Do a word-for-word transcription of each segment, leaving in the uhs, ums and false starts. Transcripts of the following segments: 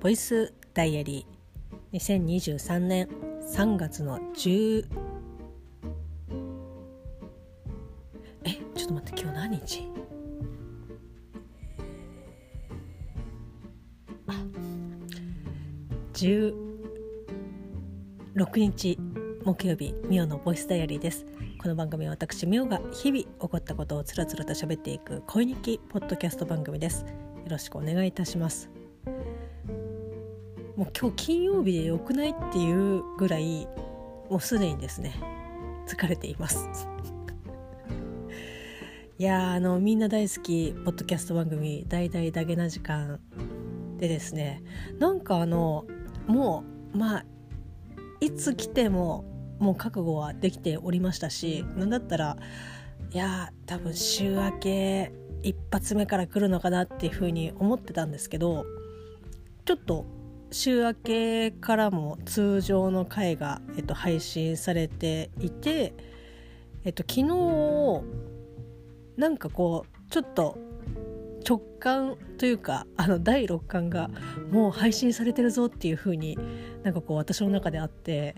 ボイスダイアリーにせんにじゅうさんねんさんがつのじゅうえちょっと待って今日何日あじゅうろくにち木曜日、ミオのボイスダイアリーです。この番組は私ミオが日々起こったことをつらつらと喋っていく恋日記ポッドキャスト番組です。よろしくお願いいたします。もう今日金曜日で良くないっていうぐらいもうすでにですね疲れていますいやあのみんな大好きポッドキャスト番組大々だげな時間でですね、なんかあのもうまあいつ来てももう覚悟はできておりましたし、なんだったらいや多分週明け一発目から来るのかなっていうふうに思ってたんですけど、ちょっと週明けからも通常の回が、えっと、配信されていて、えっと、昨日なんかこうちょっと直感というかあの第六感がもう配信されてるぞっていう風になんかこう私の中であって、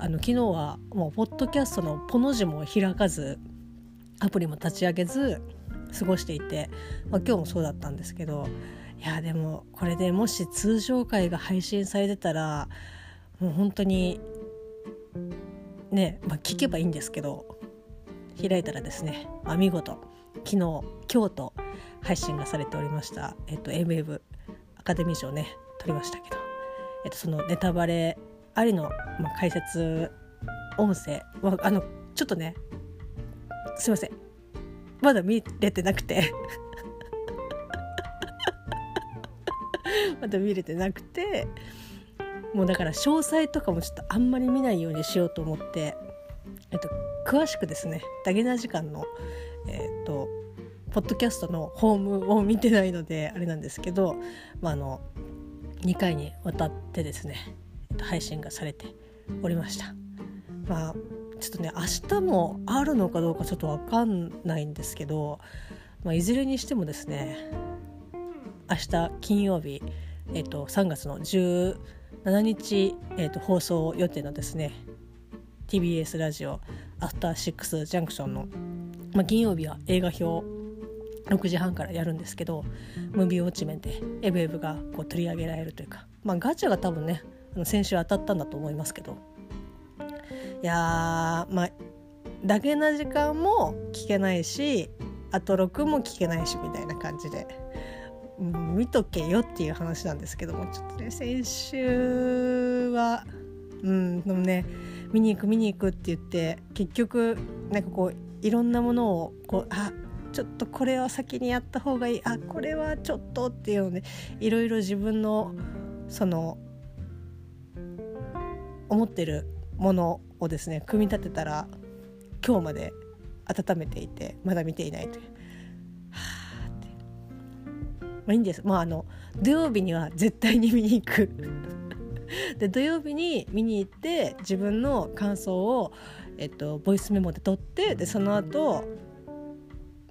あの昨日はもうポッドキャストのポの字も開かずアプリも立ち上げず過ごしていて、まあ、今日もそうだったんですけど、いやでもこれでもし通常回が配信されてたらもう本当にね、まあ、聞けばいいんですけど開いたらですね、まあ、見事昨日今日と配信がされておりました、えっと、エムエム アカデミー賞ね取りましたけど、えっと、そのネタバレありの、まあ、解説音声、まあ、あのちょっとねすいませんまだ見れてなくてまだ見れてなくてもうだから詳細とかもちょっとあんまり見ないようにしようと思って、えっと、詳しくですねダゲな時間のえっとポッドキャストのホームを見てないのであれなんですけど、まあ、あのにかいにわたってですね、えっと、配信がされておりました。まあちょっとね明日もあるのかどうかちょっと分かんないんですけど、まあ、いずれにしてもですね明日金曜日、えっと、さんがつのじゅうしちにち、えっと、放送予定のですね ティービーエス ラジオアフターシックスジャンクションの、まあ、金曜日は映画表ろくじはんからやるんですけど、ムービーウォッチメンでエブエブがこう取り上げられるというか、まあ、ガチャが多分ねあの先週当たったんだと思いますけど、いやーまあだけな時間も聞けないしあとろくも聞けないしみたいな感じで、うん、見とけよっていう話なんですけども、ちょっとね先週はうんでもね見に行く見に行くって言って結局なんかこういろんなものをこうあちょっとこれは先にやった方がいいあこれはちょっとっていうのでいろいろ自分のその思ってるものをですね組み立てたら今日まで温めていてまだ見ていないという、はーって、まあ、いいんです、まあ、あの土曜日には絶対に見に行くで土曜日に見に行って自分の感想を、えっと、ボイスメモで撮ってでその後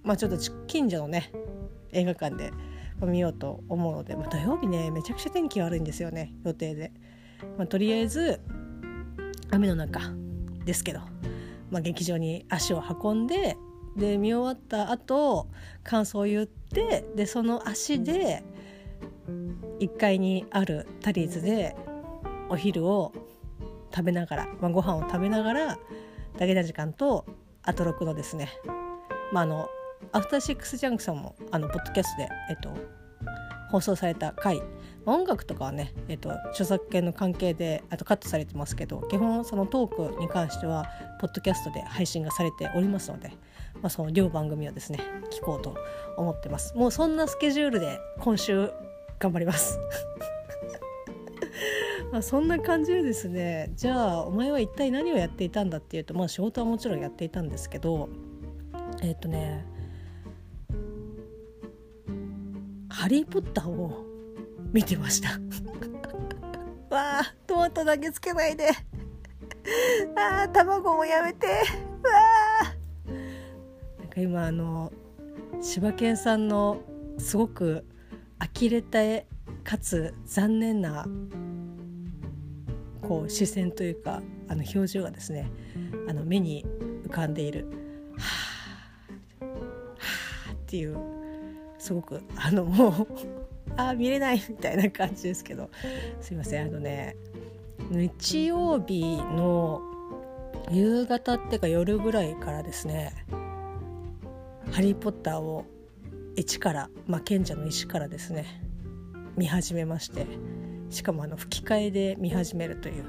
まあ、ちょっと近所のね映画館で見ようと思うので、まあ、土曜日ねめちゃくちゃ天気悪いんですよね予定で、まあ、とりあえず雨の中ですけど、まあ、劇場に足を運んでで見終わった後感想を言ってでその足でいっかいにあるタリーズでお昼を食べながら、まあ、ご飯を食べながらだげな時間とアトロクのですね、まあ、あのアフターシックスジャンクションもあのポッドキャストで、えっと、放送された回、音楽とかはね、えっと、著作権の関係であとカットされてますけど基本そのトークに関してはポッドキャストで配信がされておりますので、まあ、その両番組をですね聞こうと思ってます。もうそんなスケジュールで今週頑張りますまあそんな感じでですね、じゃあお前は一体何をやっていたんだっていうと、まあ、仕事はもちろんやっていたんですけどえっとねハリーポッターを見てましたわあトマトだけつけないでああ卵もやめてわあなんか今あの柴犬さんのすごく呆れたかつ残念なこう視線というかあの表情がですねあの目に浮かんでいる、はぁはぁっていうすごくあのもうあ見れないみたいな感じですけど、すいませんあのね日曜日の夕方ってか夜ぐらいからですねハリーポッターを一から、まあ、賢者の石からですね見始めまして、しかもあの吹き替えで見始めるという、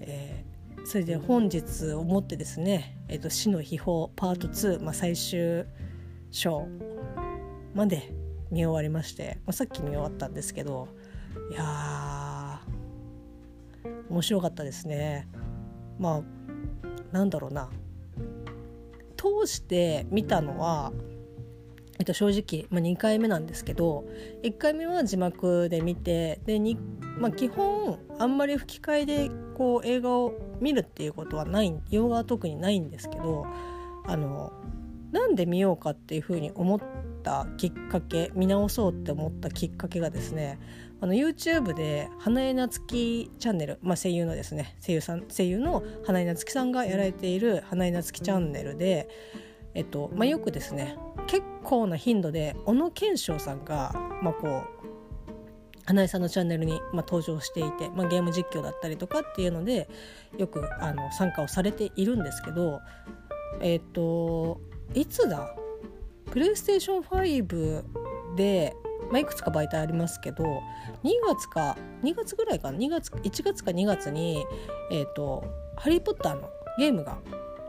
えー、それで本日をもってですね、えーと、死の秘宝パートツー、まあ、最終章まで見終わりまして、まあ、さっき見終わったんですけど、いやー面白かったですね。まあなんだろうな、通して見たのはえっと、正直、まあ、にかいめなんですけど、いっかいめは字幕で見てでに、まあ、基本あんまり吹き替えでこう映画を見るっていうことはない、洋画は特にないんですけど、あのなんで見ようかっていうふうに思ったきっかけ、見直そうって思ったきっかけがですね、あの YouTube で花江夏樹チャンネル、まあ、声優のですね声優さん、声優の花江夏樹さんがやられている花江夏樹チャンネルで、えっとまあ、よくですね結構な頻度で小野賢章さんが、まあ、こう花江さんのチャンネルに、まあ、登場していて、まあ、ゲーム実況だったりとかっていうのでよくあの参加をされているんですけど、えっといつだプレイステーションファイブで、まあ、いくつか媒体ありますけどにがつかにがつぐらいかなにがついちがつかにがつに、えっとハリーポッターのゲームが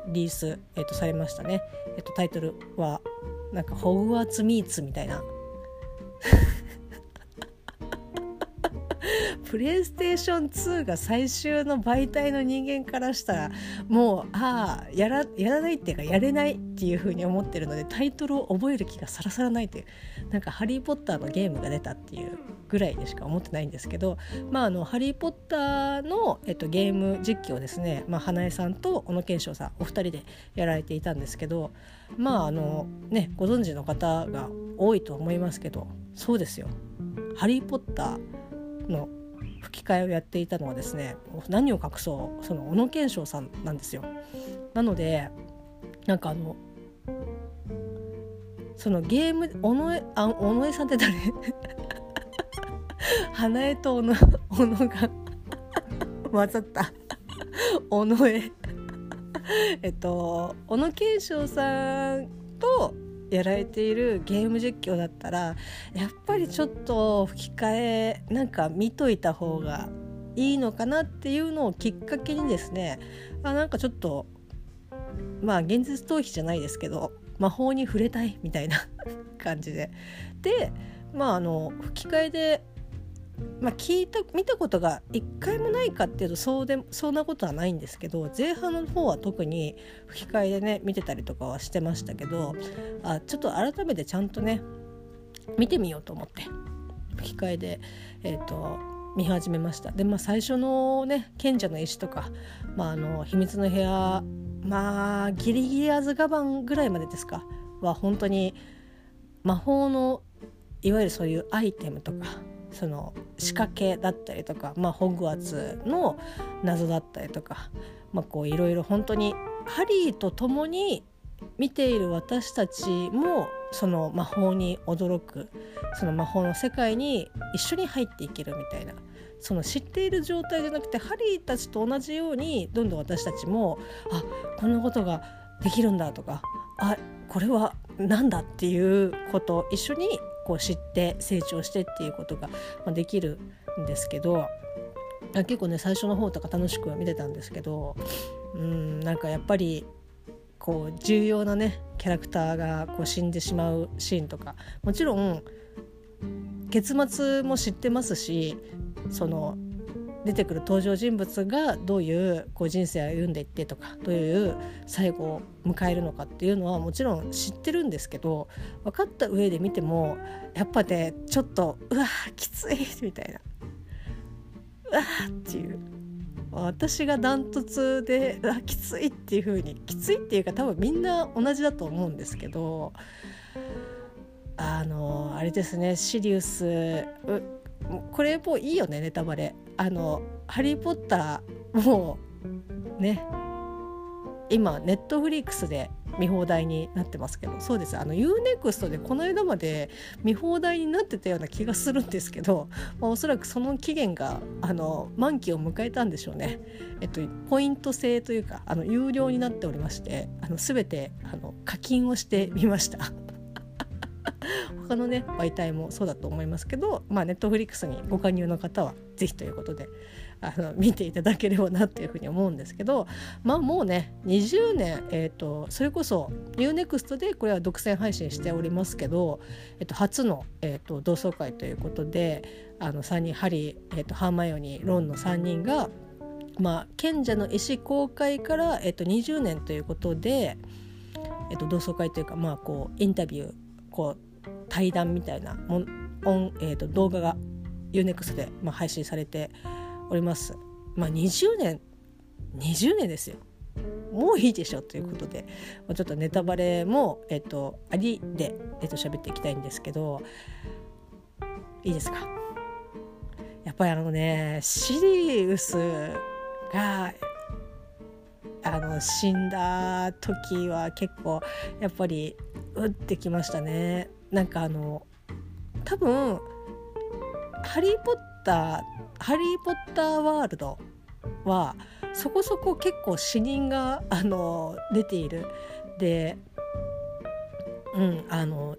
リリース、えっと、されましたね、えっと、タイトルはなんかホグワーツミーツみたいなプレイステーションツーが最終の媒体の人間からしたらもうああ やら、やらないっていうかやれないっていう風に思ってるのでタイトルを覚える気がさらさらないという、なんかハリーポッターのゲームが出たっていうぐらいでしか思ってないんですけど、まあ、あのハリーポッターの、えっと、ゲーム実況ですね、まあ、花江さんと小野賢章さんお二人でやられていたんですけど、まああのねご存知の方が多いと思いますけど、そうですよハリーポッターの吹き替えをやっていたのはですね、何を隠そうその小野賢章さんなんですよ。なのでなんかあのそのゲーム小野あ小野さんって誰花江と小野、小野が混ざった小野えっと小野賢章さんとやられているゲーム実況だったらやっぱりちょっと吹き替えなんか見といた方がいいのかなっていうのをきっかけにですね、あなんかちょっとまあ現実逃避じゃないですけど魔法に触れたいみたいな感じでで、まああの吹き替えで、まあ、聞いた見たことが一回もないかっていうとそうでそんなことはないんですけど、前半の方は特に吹き替えでね見てたりとかはしてましたけど、あちょっと改めてちゃんとね見てみようと思って吹き替えで、えーと、見始めました。で、まあ、最初のね賢者の石とか、まあ、あの秘密の部屋、まあギリギリアズガバンぐらいまでですかは本当に魔法のいわゆるそういうアイテムとかその仕掛けだったりとか、まあ、ホグワーツの謎だったりとか、まあ、こういろいろ本当にハリーと共に見ている私たちもその魔法に驚く、その魔法の世界に一緒に入っていけるみたいな、その知っている状態じゃなくてハリーたちと同じようにどんどん私たちもあこんなことができるんだとか、あこれはなんだっていうことを一緒にこう知って成長してっていうことができるんですけど、結構ね最初の方とか楽しく見てたんですけど、うーんなんかやっぱりこう重要なねキャラクターがこう死んでしまうシーンとか、もちろん結末も知ってますし、その出てくる登場人物がどういうこう人生を歩んでいってとかどういう最後を迎えるのかっていうのはもちろん知ってるんですけど、分かった上で見てもやっぱねちょっとうわきついみたいな、うわっていう、私がダントツでうわきついっていう風に、きついっていうか多分みんな同じだと思うんですけど、あのあれですねシリウスこれもういいよね、ネタバレ。あのハリーポッターもうね今ネットフリックスで見放題になってますけど、そうです、あの ユーネクスト でこの間まで見放題になってたような気がするんですけど、まあ、おそらくその期限があの満期を迎えたんでしょうね。えっと、ポイント制というかあの有料になっておりまして、あの全てあの課金をしてみました他のね媒体もそうだと思いますけど、まあ、ネットフリックスにご加入の方はぜひということであの見ていただければなというふうに思うんですけど、まあもうねにじゅうねん、えー、とそれこそ ユーネクスト でこれは独占配信しておりますけど、えー、と初の、えー、と同窓会ということで、あのさんにんハリー、えー、とハーマイオニー、ロンのさんにんが、まあ、賢者の石公開から、えー、とにじゅうねんということで、えー、と同窓会というか、まあ、こうインタビューこう対談みたいなもん、えー、と動画が ユーネクスト で、まあ、配信されております。まあ、にじゅうねんですよ、もういいでしょということで、まあ、ちょっとネタバレも、えっと、ありで、えっと、喋っていきたいんですけど、いいですか。やっぱりあのねシリウスがあの死んだ時は結構やっぱりうってきましたね。なんかあの多分ハリーポッターハリーポッターワールドはそこそこ結構死人があの出ているで、うん、あの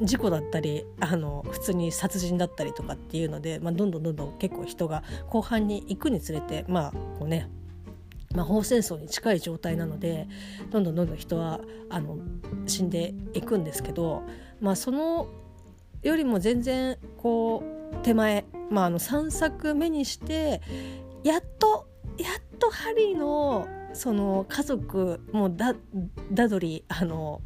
事故だったりあの普通に殺人だったりとかっていうので、まあ、どんどんどんどん結構人が後半に行くにつれて、まあこうね、魔法戦争に近い状態なのでどんどんどんどん人はあの死んでいくんですけど、まあ、そのよりも全然こう手前、まあ、あのさんさくめにしてやっとやっとハリーのその家族もうだだどりあの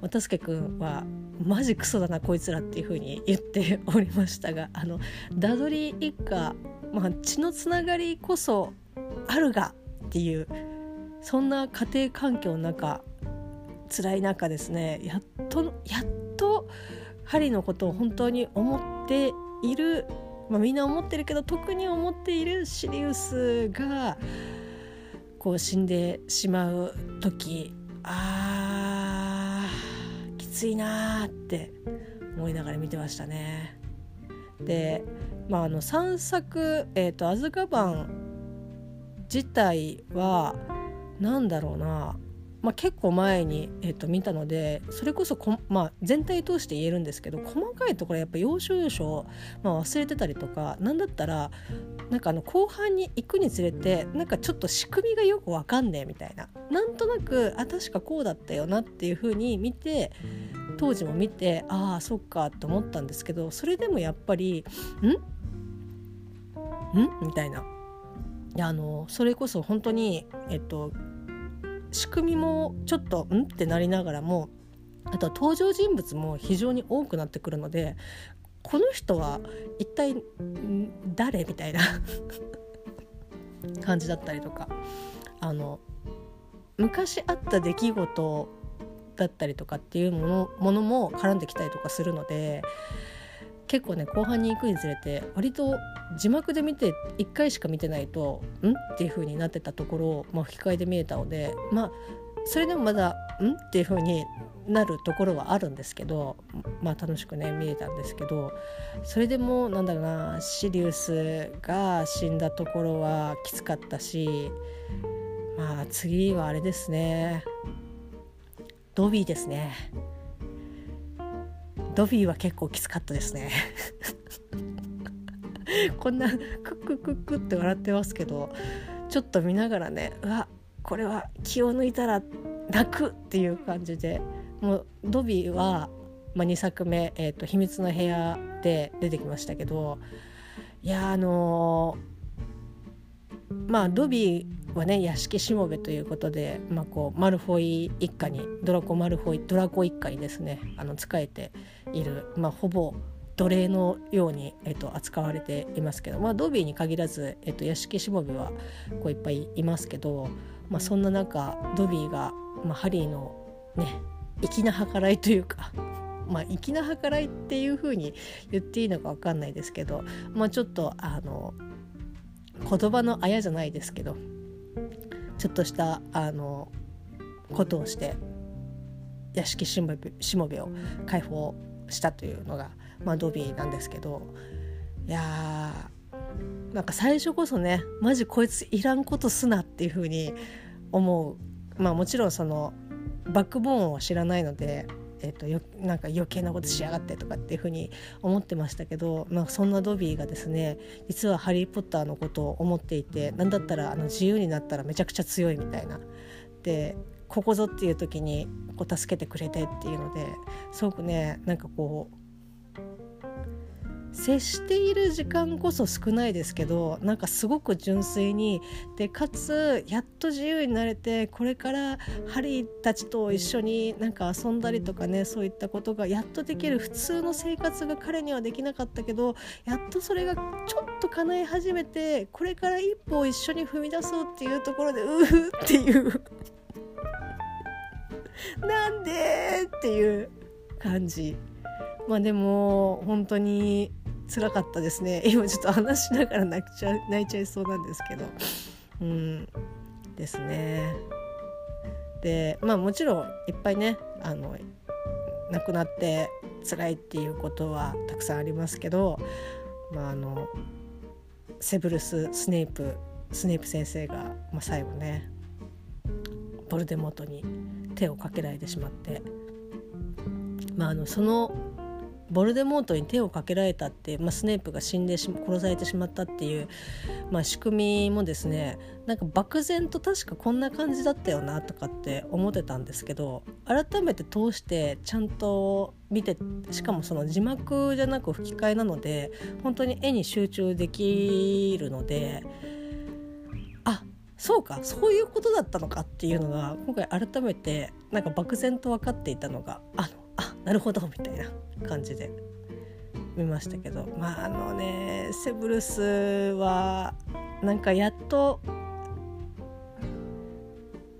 おたすけくんはマジクソだなこいつらっていう風に言っておりましたが、あのだどり一家、まあ、血のつながりこそあるがっていうそんな家庭環境の中、辛い中ですね、やっとやっとハリーのことを本当に思っている、まあ、みんな思ってるけど特に思っているシリウスがこう死んでしまう時、あーきついなーって思いながら見てましたね。で、まあ、あのさんさく、えーと、アズカバン自体はなんだろうな、まあ、結構前に、えーと、見たのでそれこそこ、まあ、全体通して言えるんですけど、細かいところやっぱ要所要所、まあ、忘れてたりとか、なんだったらなんかあの後半に行くにつれてなんかちょっと仕組みがよくわかんねえみたいな、なんとなくあ確かこうだったよなっていう風に見て当時も見てああそっかと思ったんですけど、それでもやっぱりんんみたいな、いやあのそれこそ本当にえっと仕組みもちょっとんってなりながらも、あとは登場人物も非常に多くなってくるので、この人は一体誰みたいな感じだったりとか、あの昔あった出来事だったりとかっていうもの、ものも絡んできたりとかするので、結構ね後半に行くにつれて割と字幕で見ていっかいしか見てないとんっていう風になってたところを、まあ、吹き替えで見れたので、まあそれでもまだんっていう風になるところはあるんですけど、まあ楽しくね見れたんですけど、それでもなんだろうな、シリウスが死んだところはきつかったし、まあ次はあれですね、ドビーですね。ドビーは結構きつかったですねこんなクッククックって笑ってますけど、ちょっと見ながらね、うわこれは気を抜いたら泣くっていう感じで、もうドビーは、まあ、にさくめ、えーと、秘密の部屋で出てきましたけど、いやあのー、まあドビーはね屋敷しもべということで、まあ、こうマルフォイ一家にドラコマルフォイドラコ一家にですねあの仕えている、まあ、ほぼ奴隷のように、えっと、扱われていますけど、まあ、ドビーに限らず、えっと、屋敷しもべはこういっぱいいますけど、まあ、そんな中ドビーが、まあ、ハリーのね粋な計らいというかまあ、粋な計らいっていう風に言っていいのか分かんないですけど、まあ、ちょっとあの言葉のあやじゃないですけど、ちょっとしたあのことをして屋敷しもべ、しもべを解放したというのが、まあ、ドビーなんですけど、いやなんか最初こそね、マジこいついらんことすなっていう風に思う。まあもちろんそのバックボーンを知らないので、えっと、よなんか余計なことしやがってとかっていう風に思ってましたけど、まあ、そんなドビーがですね、実はハリーポッターのことを思っていて、なんだったらあの自由になったらめちゃくちゃ強いみたいな、でここぞっていう時にこう助けてくれてっていうので、すごくね、なんかこう接している時間こそ少ないですけど、なんかすごく純粋にで、かつやっと自由になれて、これからハリーたちと一緒になんか遊んだりとかね、そういったことがやっとできる普通の生活が彼にはできなかったけど、やっとそれがちょっと叶い始めて、これから一歩を一緒に踏み出そうっていうところで、うーっていうなんでっていう感じ。まあでも本当に辛かったですね。今ちょっと話しながら泣いちゃ、泣いちゃいそうなんですけど、うんですね。で、まあもちろんいっぱいね、あの亡くなって辛いっていうことはたくさんありますけど、まああのセブルス・スネイプ、スネイプ先生が、まあ、最後ね、ヴォルデモートに手をかけられてしまって、まああのそのヴォルデモートに手をかけられたって、まあ、スネープが死んでし殺されてしまったっていう、まあ、仕組みもですね、なんか漠然と確かこんな感じだったよなとかって思ってたんですけど、改めて通してちゃんと見て、しかもその字幕じゃなく吹き替えなので本当に絵に集中できるので、あ、そうか、そういうことだったのかっていうのが今回改めてなんか漠然と分かっていたのが、あのあ、なるほどみたいな感じで見ましたけど、まああのね、セブルスはなんかやっと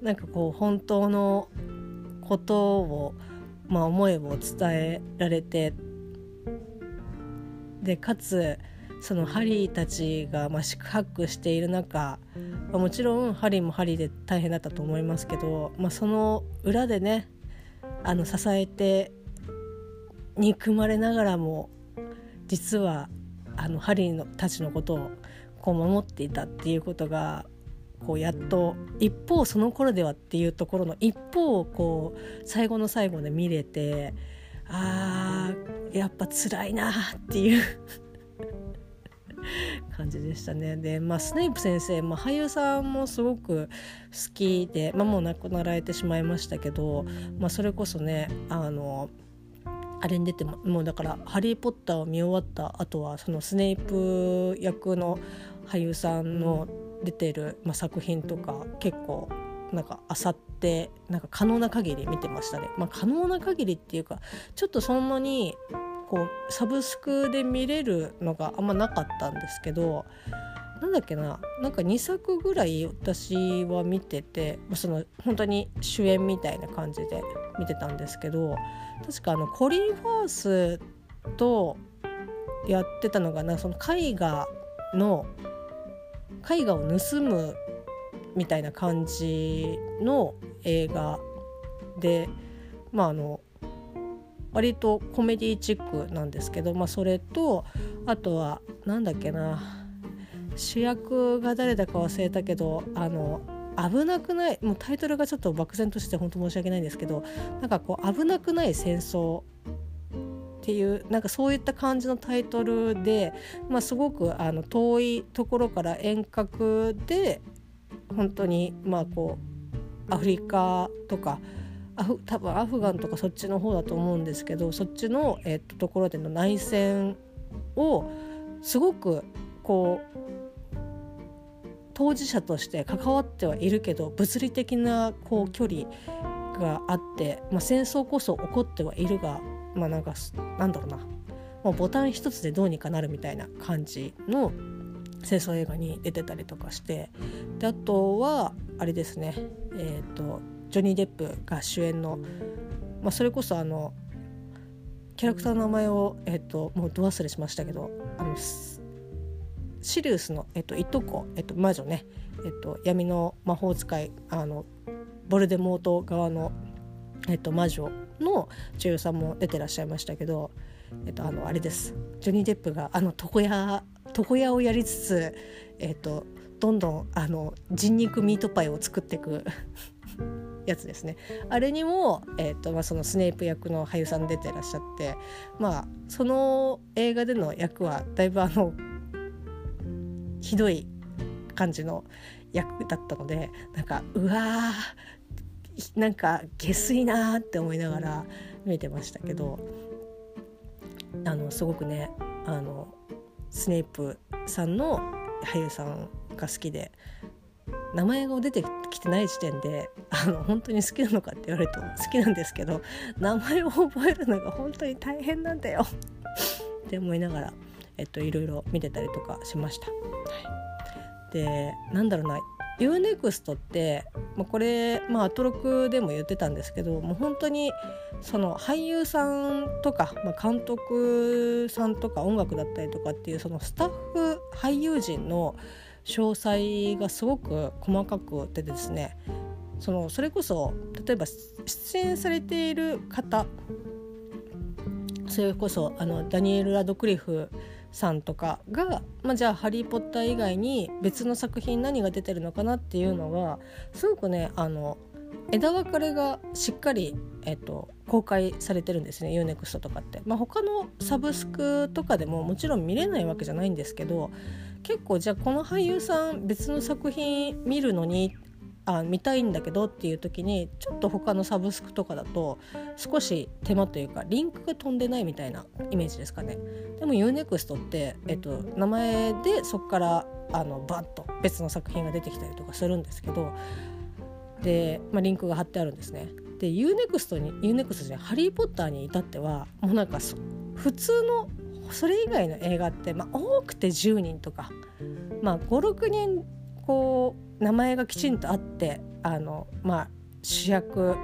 なんかこう本当のことを、まあ、思いを伝えられて、でかつそのハリーたちがまあ四苦八苦している中、まあ、もちろんハリーもハリーで大変だったと思いますけど、まあ、その裏でね、あの支えて憎まれながらも実はあのハリーのたちのことをこう守っていたっていうことが、こうやっと一方その頃ではっていうところの一方をこう最後の最後で見れて、あーやっぱ辛いなっていう感じでしたね。で、まあ、スネイプ先生、まあ、俳優さんもすごく好きで、まあ、もう亡くなられてしまいましたけど、まあ、それこそね、あのあれに出ても、もうだからハリーポッターを見終わった後はそのスネイプ役の俳優さんの出てる、まあ、作品とか結構なんかあさってなんか可能な限り見てましたね。まあ、可能な限りっていうか、ちょっとそんなにこうサブスクで見れるのがあんまなかったんですけど、なんだっけな、なんかにさくぐらい私は見てて、その本当に主演みたいな感じで見てたんですけど、確かあのコリン・ファースとやってたのがな、その絵画の絵画を盗むみたいな感じの映画で、まああの割とコメディチックなんですけど、まあ、それとあとはなんだっけな、主役が誰だか忘れたけど、あの危なくない、もうタイトルがちょっと漠然として本当申し訳ないんですけど、なんかこう危なくない戦争っていう、なんかそういった感じのタイトルで、まあ、すごくあの遠いところから遠隔で本当にまあこうアフリカとかアフ多分アフガンとかそっちの方だと思うんですけど、そっちの、えっと、ところでの内戦をすごくこう当事者として関わってはいるけど、物理的なこう距離があって、まあ、戦争こそ起こってはいるが、まあ、なんかなんだろうな、もうボタン一つでどうにかなるみたいな感じの戦争映画に出てたりとかして、であとはあれですね、えっとジョニー・デップが主演の、まあ、それこそあのキャラクターの名前を、えっと、もうど忘れしましたけど、あのシリウスの、えっと、いとこ、えっと、魔女ね、えっと、闇の魔法使い、あのボルデモート側の、えっと、魔女の女優さんも出てらっしゃいましたけど、えっと、あのあれです、ジョニー・デップがあの床屋床屋をやりつつ、えっと、どんどんあの人肉ミートパイを作っていくやつですね。あれにも、えーとまあ、そのスネープ役の俳優さん出てらっしゃって、まあ、その映画での役はだいぶあのひどい感じの役だったので、なんかうわーなんか下水なって思いながら見てましたけど、あのすごくね、あのスネープさんの俳優さんが好きで、名前が出てきてない時点であの本当に好きなのかって言われると好きなんですけど、名前を覚えるのが本当に大変なんだよって思いながら、えっと、いろいろ見てたりとかしました、はい、で、なんだろうな、 U-ネクスト って、まあ、これ、まあ、アトロクでも言ってたんですけど、もう本当にその俳優さんとか、まあ、監督さんとか音楽だったりとかっていう、そのスタッフ俳優陣の詳細がすごく細かくてですね、そのそれこそ例えば出演されている方、それこそあのダニエル・ラドクリフさんとかが、まあ、じゃあハリー・ポッター以外に別の作品何が出てるのかなっていうのがすごくね、あの枝分かれがしっかり、えっと、公開されてるんですね、 U-ネクスト とかって、まあ、他のサブスクとかでももちろん見れないわけじゃないんですけど、結構じゃあこの俳優さん別の作品見るのにあ見たいんだけどっていう時に、ちょっと他のサブスクとかだと少し手間というかリンクが飛んでないみたいなイメージですかね。でも U-ネクスト って、えっと、名前でそこからあのバッと別の作品が出てきたりとかするんですけど、で、まあ、リンクが貼ってあるんですね。で U-ネクスト に U-ネクスト じゃない、ハリー・ポッターに至ってはもうなんか普通のそれ以外の映画って、まあ、多くてじゅうにんとか、まあ、ごろくにんこう名前がきちんとあって、あの、まあ、主役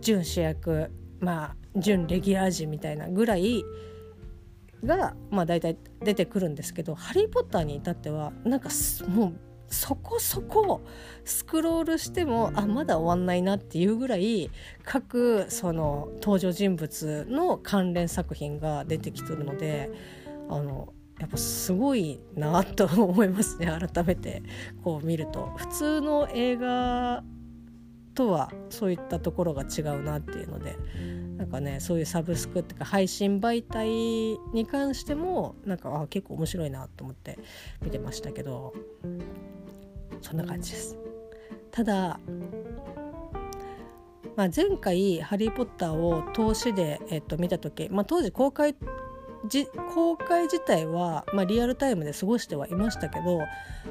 準主役、まあ、準レギュラー陣みたいなぐらいが、まあ、大体出てくるんですけど、ハリー・ポッターに至ってはなんかもうそこそこスクロールしてもあまだ終わんないなっていうぐらい、各その登場人物の関連作品が出てきてるので、あのやっぱすごいなと思いますね。改めてこう見ると普通の映画とはそういったところが違うなっていうので、なんかね、そういうサブスクっていうか配信媒体に関してもなんかあ結構面白いなと思って見てましたけど、そんな感じです。ただ、まあ、前回ハリーポッターを投資で、えっと、見た時、まあ、当時公開じ公開自体は、まあ、リアルタイムで過ごしてはいましたけど、ま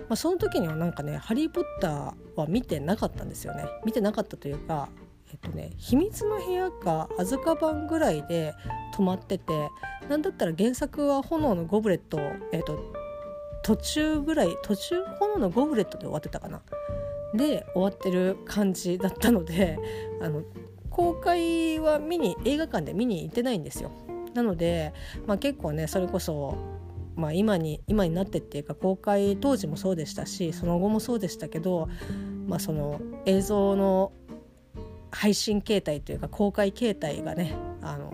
あ、その時にはなんかね、ハリーポッターは見てなかったんですよね。見てなかったというか、えっとね、秘密の部屋かアズカバンぐらいで止まってて、なんだったら原作は炎のゴブレットを、えっと、途中ぐらい途中炎のゴブレットで終わってたかな、で終わってる感じだったので、あの公開は見に映画館で見に行ってないんですよ。なので、まあ、結構ね、それこそ、まあ、今に今になってっていうか、公開当時もそうでしたしその後もそうでしたけど、まあ、その映像の配信形態というか公開形態がね、あの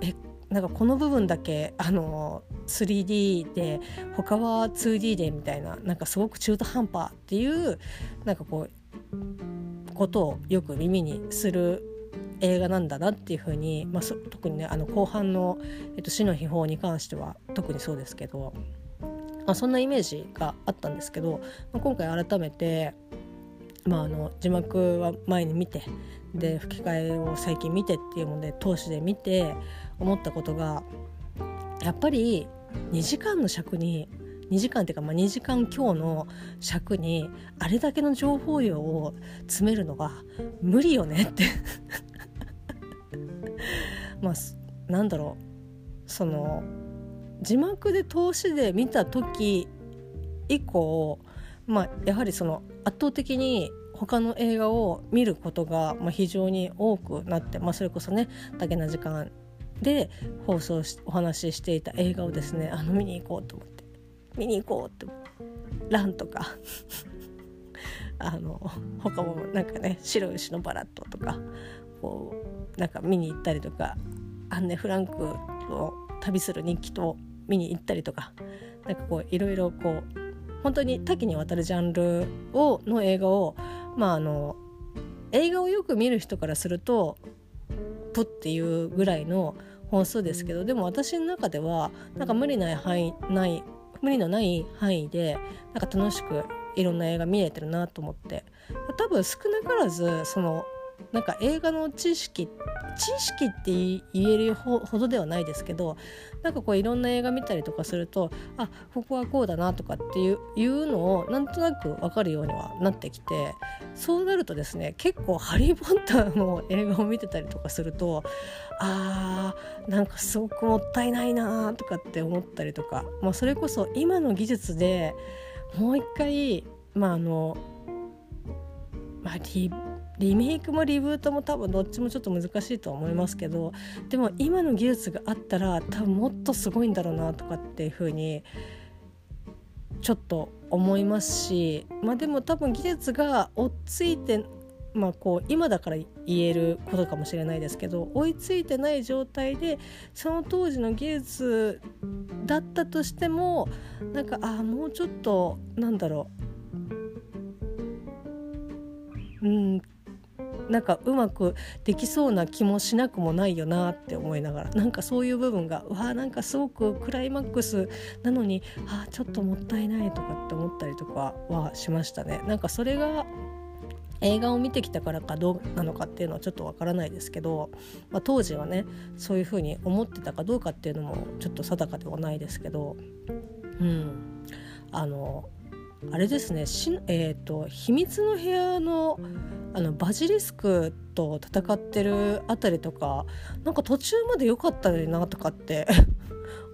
えなんかこの部分だけあの スリーディー で他は ツーディー でみたいな、なんかすごく中途半端っていうなんかこうことをよく耳にする映画なんだなっていう風に、まあ、そ特にね、あの後半の、えっと、死の秘宝に関しては特にそうですけど、まあ、そんなイメージがあったんですけど、まあ、今回改めて、まあ、あの字幕は前に見て、で吹き替えを最近見てっていうので通しで見て思ったことが、やっぱりにじかんの尺ににじかんっていうか、まあ、にじかんきょうの尺にあれだけの情報量を詰めるのが無理よねってまあ、なんだろう、その字幕で通しで見た時以降、まあ、やはりその圧倒的に他の映画を見ることが非常に多くなって、まあ、それこそね、だけな時間で放送しお話ししていた映画をですね、あの見に行こうと思って見に行こうとランとかあの他もなんかね、白い牛のバラットとかこうなんか見に行ったりとか、アンネ・フランクの旅する日記と見に行ったりとか、なんかこういろいろこう本当に多岐にわたるジャンルをの映画を、まああの映画をよく見る人からするとプっていうぐらいの本数ですけど、でも私の中ではなんか無理ない範囲ない無理のない範囲でなんか楽しくいろんな映画見れてるなと思って、多分少なからずそのなんか映画の知識知識って言えるほどではないですけど、なんかこういろんな映画見たりとかすると、あ、ここはこうだなとかっていう、いうのをなんとなく分かるようにはなってきて、そうなるとですね、結構ハリー・ポッターの映画を見てたりとかすると、あーなんかすごくもったいないなとかって思ったりとか、まあ、それこそ今の技術でもう一回、まああのまあ、リリメイクもリブートも多分どっちもちょっと難しいとは思いますけど、でも今の技術があったら多分もっとすごいんだろうなとかっていう風にちょっと思いますし、まあでも多分技術が追っついて、まあこう今だから言えることかもしれないですけど、追いついてない状態でその当時の技術だったとしても、なんかあもうちょっとなんだろう、うんなんかうまくできそうな気もしなくもないよなって思いながら、なんかそういう部分がうわなんかすごくクライマックスなのにあちょっともったいないとかって思ったりとかはしましたね。なんかそれが映画を見てきたからかどうなのかっていうのはちょっとわからないですけど、まあ、当時はねそういうふうに思ってたかどうかっていうのもちょっと定かではないですけど、うん、あのあれですね、し、えーと、秘密の部屋の、あのバジリスクと戦ってるあたりとかなんか途中まで良かったのになとかって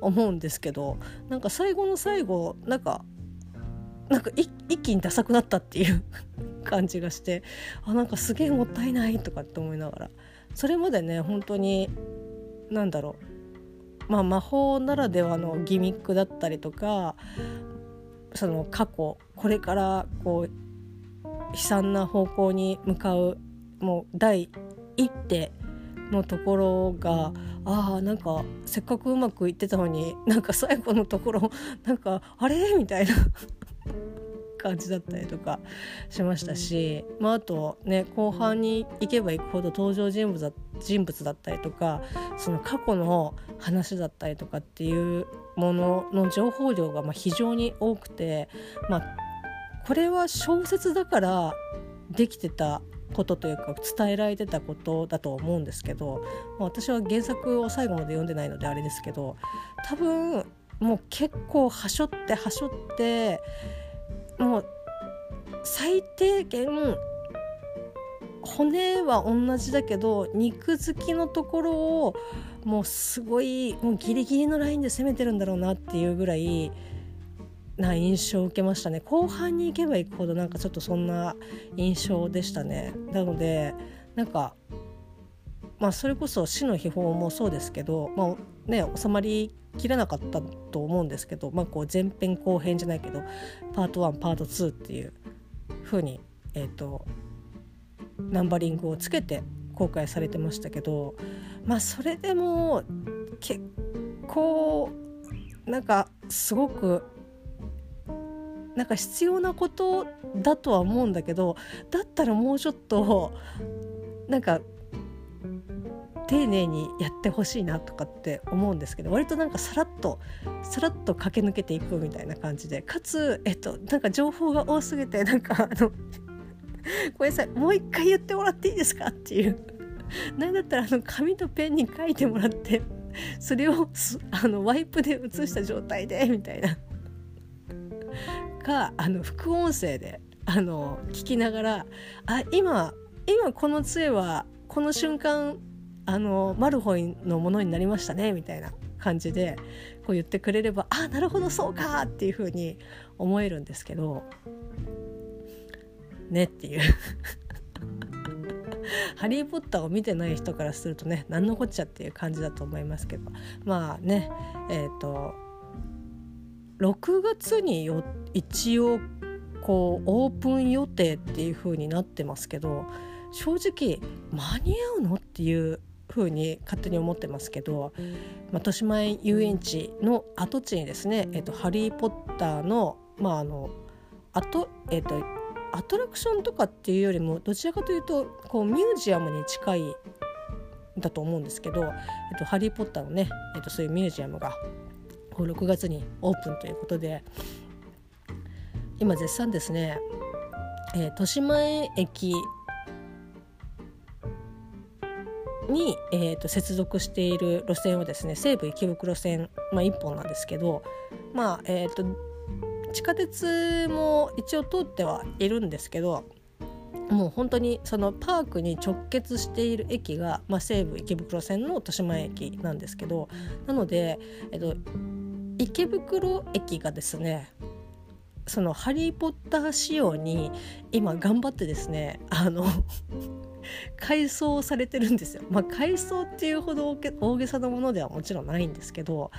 思うんですけど、なんか最後の最後なんかなんか一気にダサくなったっていう感じがして、あなんかすげえもったいないとかって思いながら、それまでね本当になんだろう、まあ、魔法ならではのギミックだったりとか、その過去これからこう悲惨な方向に向かうもう第一手のところが、あーなんかせっかくうまくいってたのになんか最後のところなんかあれみたいな感じだったりとかしましたし、まあ、あとね後半に行けば行くほど登場人物だ、人物だったりとかその過去の話だったりとかっていうものの情報量がまあ非常に多くて、まあこれは小説だからできてたことというか伝えられてたことだと思うんですけど、私は原作を最後まで読んでないのであれですけど、多分もう結構はしょってはしょってもう最低限骨は同じだけど肉付きのところをもうすごいもうギリギリのラインで攻めてるんだろうなっていうぐらいな印象を受けましたね。後半に行けば行くほどなんかちょっとそんな印象でしたね。なのでなんか、まあ、それこそ死の秘宝もそうですけど、まあね、収まりきらなかったと思うんですけど、まあ、こう前編後編じゃないけどパートワンパートツーっていう風に、えーと、ナンバリングをつけて公開されてましたけど、まあ、それでも結構なんかすごくなんか必要なことだとは思うんだけど、だったらもうちょっとなんか丁寧にやってほしいなとかって思うんですけど、割となんかさらっとさらっと駆け抜けていくみたいな感じで、かつ、えっと、なんか情報が多すぎてなんかあのごめんなさいもう一回言ってもらっていいですかっていう、なんだったらあの紙とペンに書いてもらってそれをあのワイプで写した状態でみたいなか、あの副音声であの聞きながら、あ今今この杖はこの瞬間あのマルフォイのものになりましたねみたいな感じでこう言ってくれれば、あなるほどそうかっていう風に思えるんですけどねっていうハリーポッターを見てない人からするとね、何のこっちゃっていう感じだと思いますけど、まあね、えーとろくがつによ一応こうオープン予定っていう風になってますけど、正直間に合うのっていう風に勝手に思ってますけど、まあ、豊島園遊園地の跡地にですね、えーとハリーポッターのまああのあとえっとアトラクションとかっていうよりもどちらかというとこうミュージアムに近いだと思うんですけど、えっと、ハリーポッターのね、えっと、そういうミュージアムがろくがつにオープンということで、今絶賛ですね、えー、豊島園駅に、えー、と接続している路線をですね、西武池袋線、まあ、いっぽんなんですけど、まあえっ、ー、と地下鉄も一応通ってはいるんですけど、もう本当にそのパークに直結している駅が、まあ、西武池袋線の豊島駅なんですけど、なので、えっと、池袋駅がですね、そのハリーポッター仕様に今頑張ってですね、あの改装されてるんですよ。まあ、改装っていうほど大げさなものではもちろんないんですけど、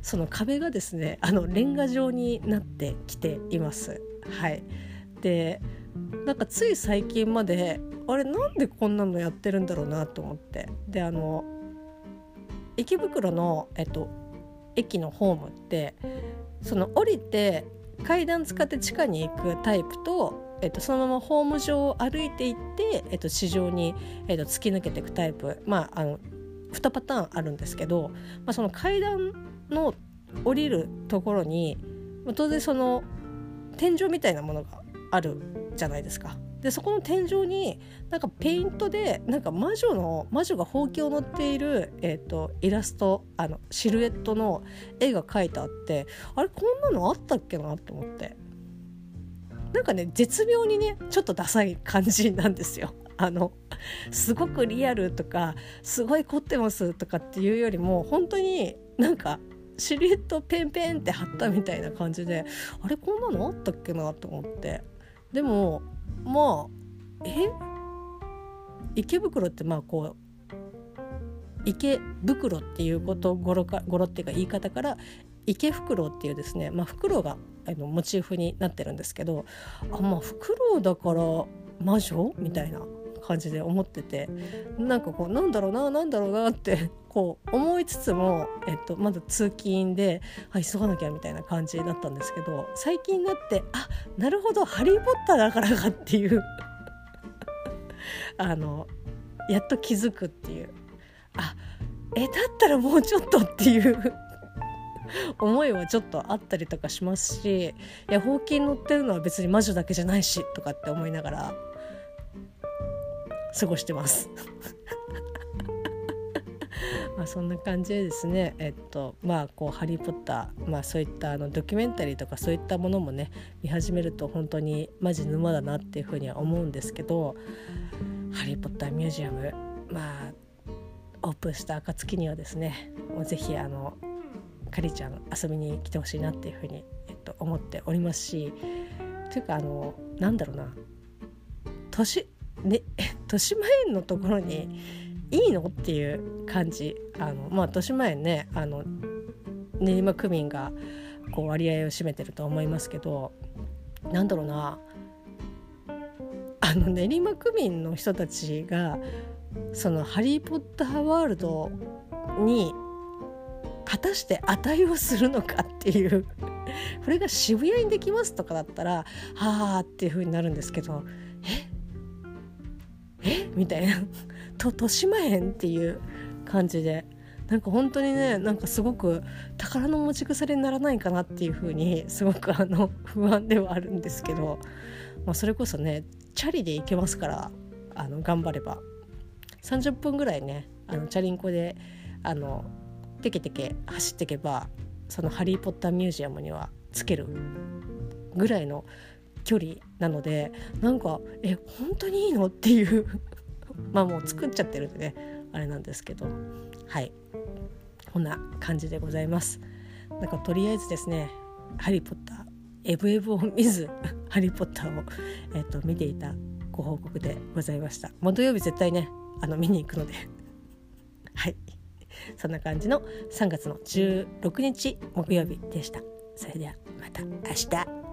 その壁がですね、あのレンガ状になってきています。はい。で、なんかつい最近まであれなんでこんなのやってるんだろうなと思って、であの池袋の、えっと、駅のホームってその降りて階段使って地下に行くタイプと、えっと、そのままホーム上を歩いていって、えっと、地上に、えっと、突き抜けていくタイプ、まあ、あのにパターンあるんですけど、まあ、その階段の降りるところに当然その天井みたいなものがあるじゃないですか。でそこの天井になんかペイントでなんか魔女の魔女がほうきを乗っている、えー、とイラスト、あのシルエットの絵が描いてあって、あれこんなのあったっけなと思って、なんかね絶妙にねちょっとダサい感じなんですよ。あのすごくリアルとかすごい凝ってますとかっていうよりも、本当になんかシルエットペンペンって貼ったみたいな感じで、あれこんなのあったっけなと思って、でもまあえ池袋ってまあこう池袋っていうこと語呂か語呂っていうか言い方から池袋っていうですね、まあフクロウがあのモチーフになってるんですけど、あまあフクロウだから魔女みたいな感じで思ってて、なんかこうなんだろうななんだろうなってこう思いつつも、えっと、まだ通勤で、はい、急がなきゃみたいな感じだったんですけど、最近になってあなるほどハリーポッターだからかっていうあのやっと気づくっていう、あえだったらもうちょっとっていう思いはちょっとあったりとかしますし、いやほうきに乗ってるのは別に魔女だけじゃないしとかって思いながら過ごしてますまあそんな感じでですね、えっとまあこうハリーポッター、まあ、そういったあのドキュメンタリーとかそういったものもね見始めると本当にマジ沼だなっていうふうには思うんですけど、ハリーポッターミュージアム、まあオープンした暁にはですね、もうぜひあのカリちゃん遊びに来てほしいなっていうふうに、えっと、思っておりますし、というかあのなんだろうな年ね、豊島園のところにいいのっていう感じ。あの、まあ、豊島園ね、あの練馬区民がこう割合を占めてると思いますけど、なんだろうな、あの練馬区民の人たちがそのハリー・ポッターワールドに果たして値をするのかっていうこれが渋谷にできますとかだったらはーっていう風になるんですけど、ええみたいなと豊島園っていう感じで、なんか本当にね、なんかすごく宝の持ち腐れにならないかなっていう風にすごくあの不安ではあるんですけど、まあ、それこそねチャリで行けますから、あの頑張ればさんじゅっぷんぐらいね、あのチャリンコであのテケテケ走っていけばそのハリーポッターミュージアムにはつけるぐらいの距離なので、なんかえ本当にいいのっていうまあもう作っちゃってるんでねあれなんですけど、はい、こんな感じでございます。なんかとりあえずですね、ハリーポッターエブエブを見ずハリーポッターを、えーと、見ていたご報告でございました。もう土曜日絶対ねあの見に行くのではいそんな感じのさんがつのじゅうろくにち木曜日でした。それではまた明日。